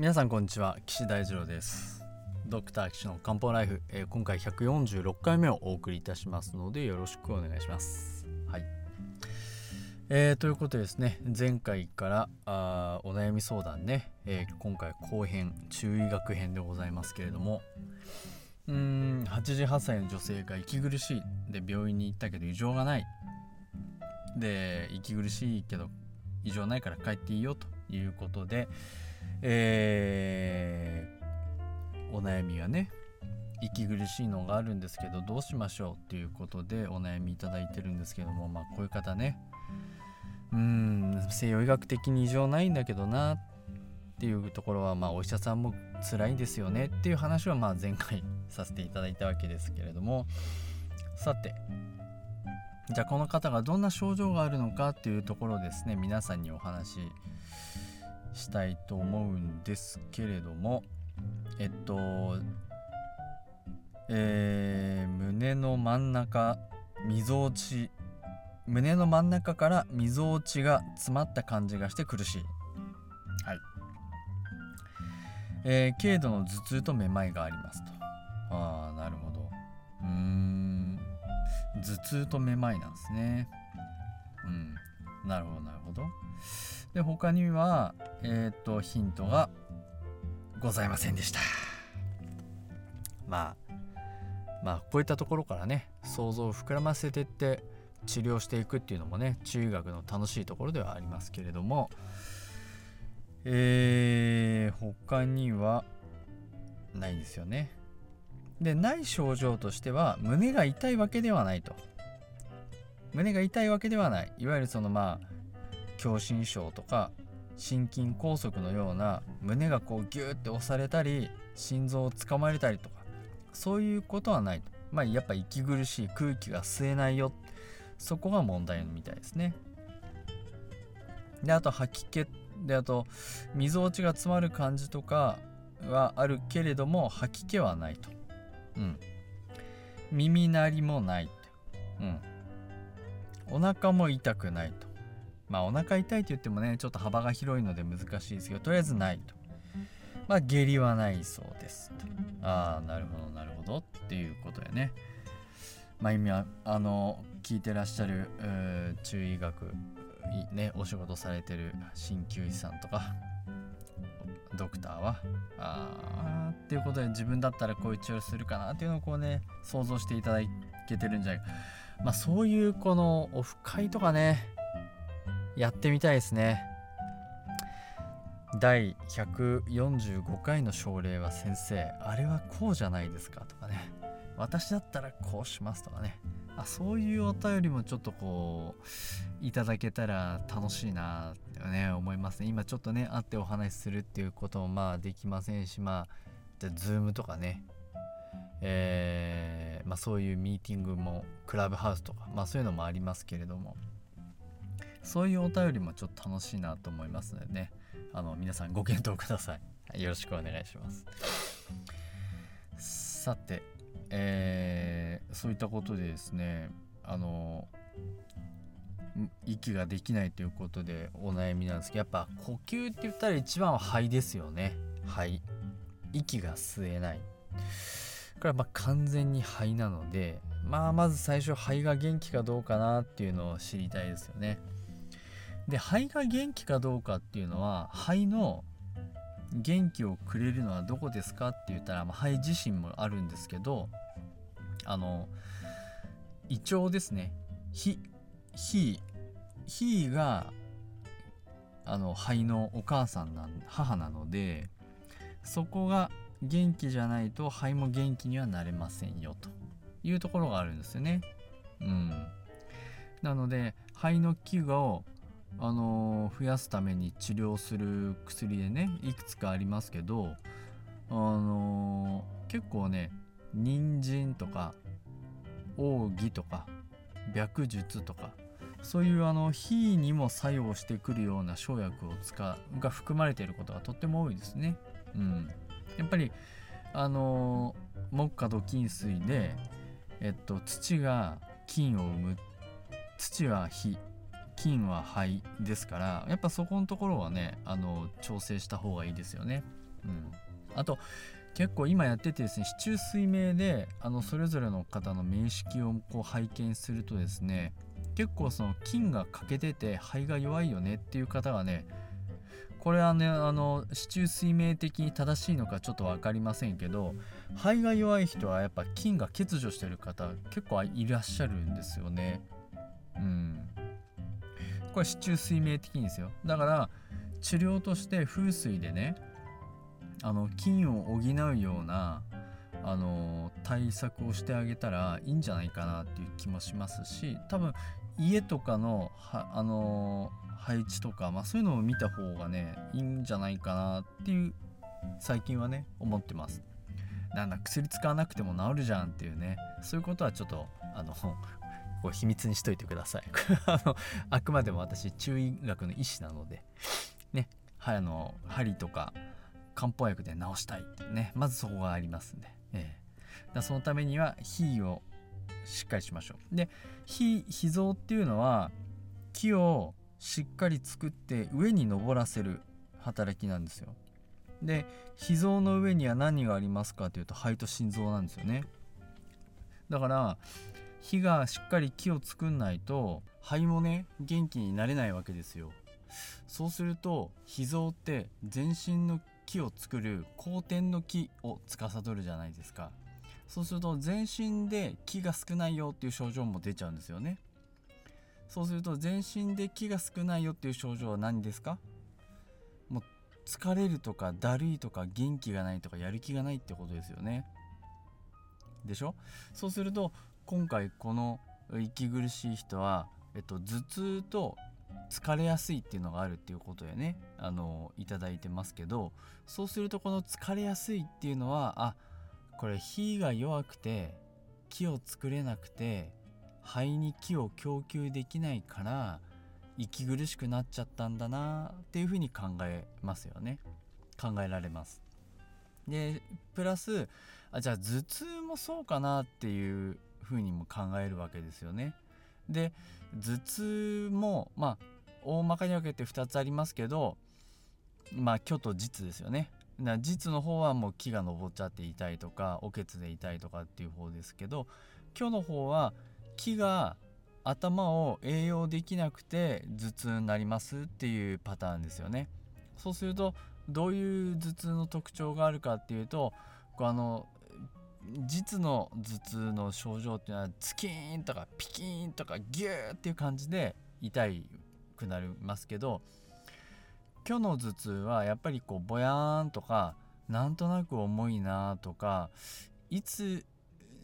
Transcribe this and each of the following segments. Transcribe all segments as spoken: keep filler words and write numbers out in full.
皆さんこんにちは、岸大二郎です。ドクター岸の漢方ライフ、えー、今回ひゃくよんじゅうろっかいめをお送りいたしますのでよろしくお願いします。はい、えー、ということでですね、前回からあお悩み相談ね、えー、今回後編注意学編でございますけれども、うーんはちじゅうはっさいの女性が息苦しいで病院に行ったけど異常がないで、息苦しいけど異常ないから帰っていいよということで、えー、お悩みがね、息苦しいのがあるんですけどどうしましょうっていうことでお悩みいただいてるんですけども、まあこういう方ね、うーん西洋医学的に異常ないんだけどなっていうところは、まあお医者さんも辛いですよねっていう話はまあ前回させていただいたわけですけれども、さてじゃあこの方がどんな症状があるのかっていうところをですね、皆さんにお話ししたいと思うんですけれども、えっと、えー、胸の真ん中みぞおち胸の真ん中からみぞおちが詰まった感じがして苦しい、はい、えー、軽度の頭痛とめまいがありますと。あーなるほど、うーん頭痛とめまいなんですね。うん、なるほどなるほど。で他には、えー、とヒントがございませんでした。まあまあこういったところからね、想像を膨らませていって治療していくっていうのもね、中学の楽しいところではありますけれども、えー、他にはないですよね。でない症状としては、胸が痛いわけではないと。胸が痛いわけではない。いわゆるそのまあ狭心症とか心筋梗塞のような胸がこうギューって押されたり心臓をつかまれたりとかそういうことはないと。まあやっぱ息苦しい、空気が吸えないよ、そこが問題みたいですね。であと吐き気で、あとみぞおちが詰まる感じとかはあるけれども吐き気はないと。うん、耳鳴りもないと、うん、お腹も痛くないと。まあお腹痛いと言ってもね、ちょっと幅が広いので難しいですけど、とりあえずないと。まあ下痢はないそうですと。ああなるほどなるほどっていうことでね、まあ今あの聞いてらっしゃる中医学ね、お仕事されてる鍼灸師さんとかドクターはあーっていうことで、自分だったらこういう治療するかなっていうのをこうね想像していただけてるんじゃないか。まあそういうこのオフ会とかね、やってみたいですね。第ひゃくよんじゅうごかいの症例は先生あれはこうじゃないですかとかね、私だったらこうしますとかね、あそういうお便りもちょっとこういただけたら楽しいなってね思いますね。今ちょっとね会ってお話しするっていうこともまあできませんし、まあじゃあズームとかね、えー、まあそういうミーティングもクラブハウスとかまあそういうのもありますけれども、そういうお便りもちょっと楽しいなと思いますのでね、あの皆さんご検討ください。よろしくお願いします。さて、えー、そういったことでですね、あの息ができないということでお悩みなんですけど、やっぱ呼吸って言ったら一番は肺ですよね。肺、息が吸えない、これはまあ完全に肺なので、まあまず最初肺が元気かどうかなっていうのを知りたいですよね。で肺が元気かどうかっていうのは、肺の元気をくれるのはどこですかって言ったら、まあ、肺自身もあるんですけど、あの胃腸ですね。脾脾脾があの肺のお母さんな母なので、そこが元気じゃないと肺も元気にはなれませんよというところがあるんですよね。うん、なので肺の器具をあの増やすために治療する薬でね、いくつかありますけど、あのー、結構ね、人参とか奥義とか白術とかそういうあの脾にも作用してくるような生薬を使うが含まれていることがとっても多いですね。うん、やっぱりあのー、木下土金水で、えっと、土が金を生む、土は火、菌は肺ですから、やっぱそこのところはね、あの調整した方がいいですよね。うん、あと結構今やっててですね、市中水明であのそれぞれの方の面識をこう拝見するとですね、結構その菌が欠けてて肺が弱いよねっていう方がね、これはね、あの市中水明的に正しいのかちょっと分かりませんけど、肺が弱い人はやっぱ菌が欠如してる方結構いらっしゃるんですよね。うん、これ市中水明的にですよ。だから治療として風水でね、あの菌を補うようなあの対策をしてあげたらいいんじゃないかなっていう気もしますし、多分家とかのはあの配置とか、まあ、そういうのを見た方がねいいんじゃないかなっていう最近はね思ってます。なんだ薬使わなくても治るじゃんっていうね、そういうことはちょっとあのこう秘密にしといてくださいあのあくまでも私中医学の医師なのでね、はい、あの針とか漢方薬で治したいってね、まずそこがありますんで、えー、だそのためには脾をしっかりしましょう。で、脾脾臓っていうのは木をしっかり作って上に登らせる働きなんですよ。で、脾臓の上には何がありますかというと肺と心臓なんですよね。だから脾がしっかり木を作んないと肺もね元気になれないわけですよ。そうすると脾臓って全身の木を作る後天の木を司るじゃないですか。そうすると全身で木が少ないよっていう症状も出ちゃうんですよね。そうすると全身で気が少ないよっていう症状は何ですか？もう疲れるとかだるいとか元気がないとかやる気がないってことですよね。でしょ？そうすると今回この息苦しい人は、えっと、頭痛と疲れやすいっていうのがあるっていうことでね、あのいただいてますけど、そうするとこの疲れやすいっていうのは、あ、これ火が弱くて気を作れなくて肺に気を供給できないから息苦しくなっちゃったんだなっていうふうに考えますよね。考えられます。でプラス、あ、じゃあ頭痛もそうかなっていうふうにも考えるわけですよね。で頭痛もまあ大まかに分けてふたつありますけど、まあ虚と実ですよね。だ実の方はもう気が上っちゃって痛いとかおけつで痛いとかっていう方ですけど、虚の方は気が頭を栄養できなくて頭痛になりますっていうパターンですよね。そうするとどういう頭痛の特徴があるかっていうと、あの実の頭痛の症状っていうのはツキーンとかピキーンとかギューっていう感じで痛くなりますけど、虚の頭痛はやっぱりこうぼやーんとかなんとなく重いなとか、いつ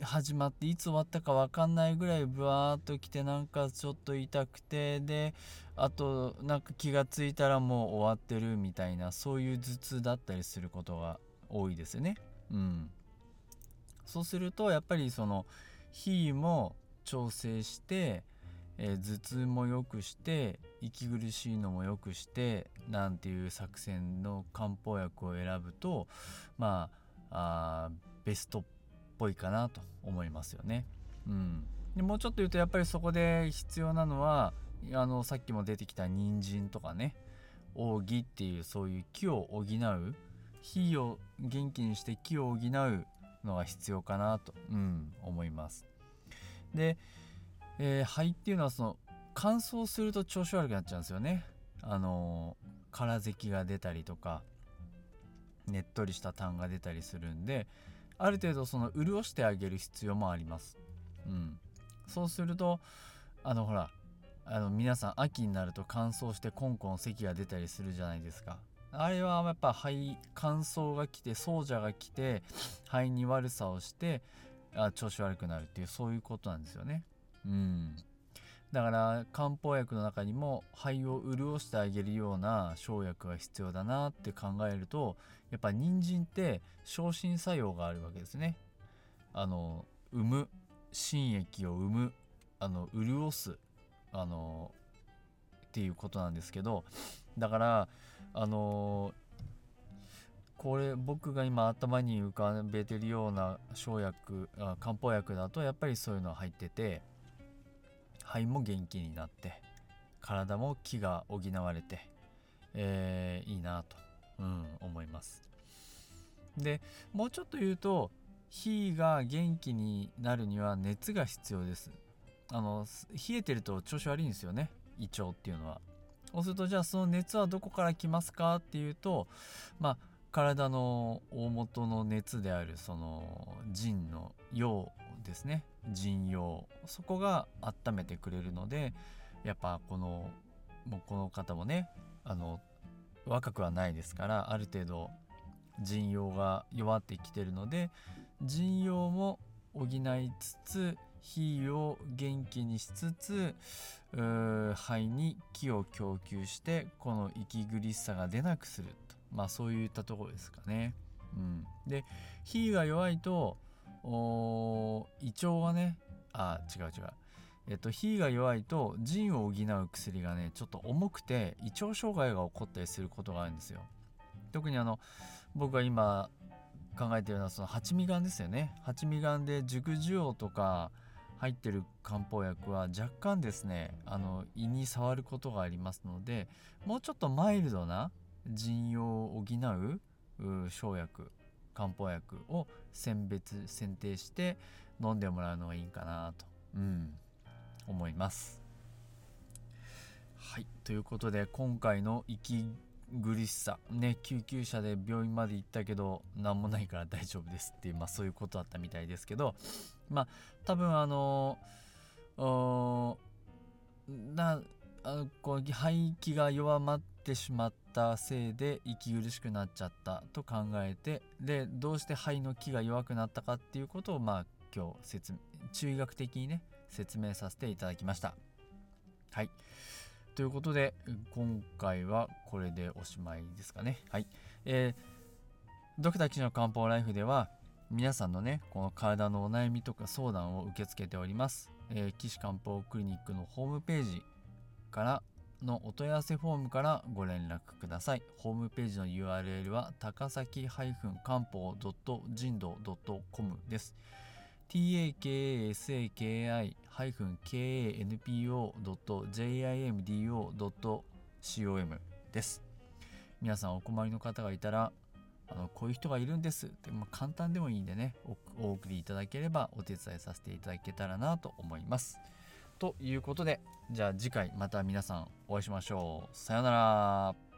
始まっていつ終わったか分かんないぐらいブワーっときて、なんかちょっと痛くて、であとなんか気がついたらもう終わってるみたいな、そういう頭痛だったりすることが多いですよね。うん、そうするとやっぱりその脾も調整して、えー、頭痛も良くして息苦しいのも良くしてなんていう作戦の漢方薬を選ぶと、まあ、あベストっぽい多いかなと思いますよね。うん、でもうちょっと言うとやっぱりそこで必要なのは、あのさっきも出てきた人参とかね、扇っていうそういう木を補う、火を元気にして木を補うのが必要かなと、うん、思います。で、えー、肺っていうのはその乾燥すると調子悪くなっちゃうんですよね。あの空咳が出たりとかねっとりした痰が出たりするんで、ある程度その潤してあげる必要もあります。うん、そうするとあのほらあの皆さん秋になると乾燥してコンコン咳が出たりするじゃないですか。あれはやっぱ肺乾燥が来て燥邪が来て肺に悪さをしてあ調子悪くなるっていう、そういうことなんですよね。うん、だから漢方薬の中にも肺を潤してあげるような生薬が必要だなって考えると、やっぱ人参って消疹作用があるわけですね。あの生む新液を生む、あの潤す、あのっていうことなんですけど、だからあのこれ僕が今頭に浮かべてるような生薬、漢方薬だとやっぱりそういうのが入ってて、肺も元気になって体も気が補われて、えー、いいなと、うん、思います。でもうちょっと言うと、火が元気になるには熱が必要です。あの冷えてると調子悪いんですよね、胃腸っていうのは。そうすると、じゃあその熱はどこから来ますかっていうと、まあ体の大元の熱であるその腎の陽ですね、腎陽、そこが温めてくれるので、やっぱこのもうこの方もね、あの若くはないですから、ある程度腎陽が弱ってきてるので、腎陽も補いつつ、火を元気にしつつ、肺に気を供給して、この息苦しさが出なくすると、まあそういったところですかね、うん、で火が弱いと胃腸はね、あ違う違う、えっと、火が弱いと腎を補う薬がねちょっと重くて、胃腸障害が起こったりすることがあるんですよ。特にあの僕が今考えているのはその八味丸ですよね。八味丸で熟樹葉とか入ってる漢方薬は若干ですね、あの胃に触ることがありますので、もうちょっとマイルドな腎陽を補う生薬、漢方薬を選別選定して飲んでもらうのがいいかなと、うん、思います。はい、ということで今回の息苦しさね、救急車で病院まで行ったけど何もないから大丈夫ですっていう、まあそういうことだったみたいですけど、まあ多分あのー、なあのこう排気が弱まってしまったせいで息苦しくなっちゃったと考えて、でどうして肺の気が弱くなったかっていうことを、まあ今日説明、中医学的にね説明させていただきました。はい、ということで今回はこれでおしまいですかね。はい、えー、ドクター岸の漢方ライフでは皆さんのねこの体のお悩みとか相談を受け付けております。えー、岸漢方クリニックのホームページからのお問い合わせフォームからご連絡ください。ホームページの ユーアールエル は高崎かんぽうじんどう ドット コム です。タカサキ カンポー ジムド ドット コム です。皆さんお困りの方がいたら、あのこういう人がいるんですって、まあ、簡単でもいいんでね お, お送りいただければお手伝いさせていただけたらなと思います。ということで、じゃあ次回また皆さんお会いしましょう。さようなら。